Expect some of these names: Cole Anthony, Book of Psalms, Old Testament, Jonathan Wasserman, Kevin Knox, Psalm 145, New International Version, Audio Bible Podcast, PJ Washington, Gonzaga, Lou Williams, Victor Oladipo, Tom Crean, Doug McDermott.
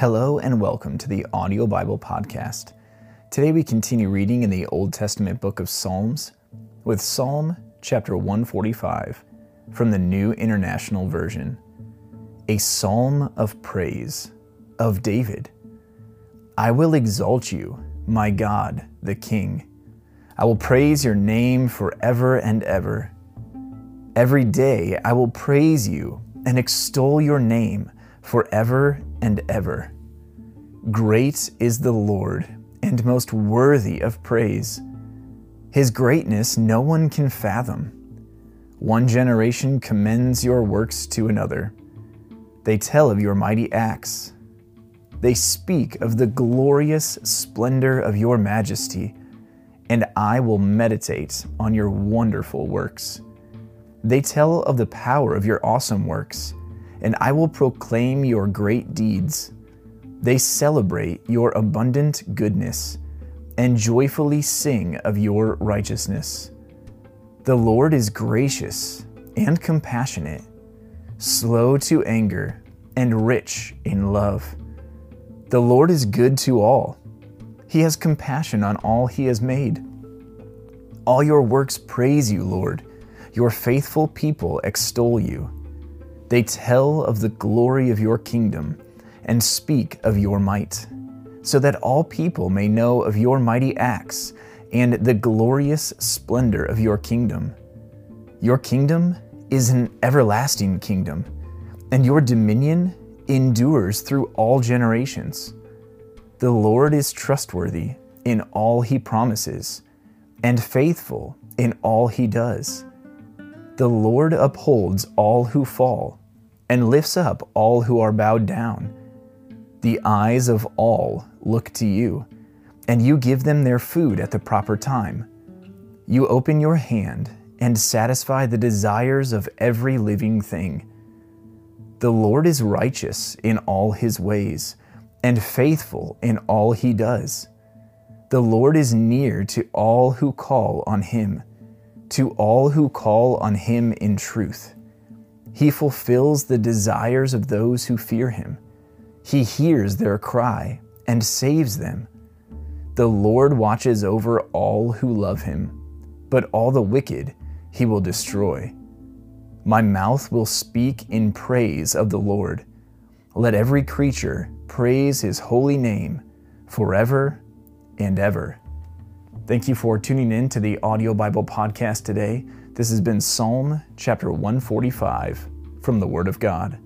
Hello and welcome to the Audio Bible Podcast. Today we continue reading in the Old Testament Book of Psalms with Psalm chapter 145 from the New International Version. A psalm of praise of David. I will exalt you, my God, the King. I will praise your name forever and ever. Every day I will praise you and extol your name forever and ever. Great is the Lord, and most worthy of praise. His greatness no one can fathom. One generation commends your works to another. They tell of your mighty acts. They speak of the glorious splendor of your majesty, and I will meditate on your wonderful works. They tell of the power of your awesome works, and I will proclaim your great deeds. They celebrate your abundant goodness and joyfully sing of your righteousness. The Lord is gracious and compassionate, slow to anger and rich in love. The Lord is good to all. He has compassion on all he has made. All your works praise you, Lord. Your faithful people extol you. They tell of the glory of your kingdom and speak of your might, so that all people may know of your mighty acts and the glorious splendor of your kingdom. Your kingdom is an everlasting kingdom, and your dominion endures through all generations. The Lord is trustworthy in all he promises and faithful in all he does. The Lord upholds all who fall and lifts up all who are bowed down. The eyes of all look to you, and you give them their food at the proper time. You open your hand and satisfy the desires of every living thing. The Lord is righteous in all his ways and faithful in all he does. The Lord is near to all who call on him, to all who call on him in truth. He fulfills the desires of those who fear him. He hears their cry and saves them. The Lord watches over all who love him, but all the wicked he will destroy. My mouth will speak in praise of the Lord. Let every creature praise his holy name forever and ever. Thank you for tuning in to the Audio Bible Podcast today. This has been Psalm chapter 145 from the Word of God.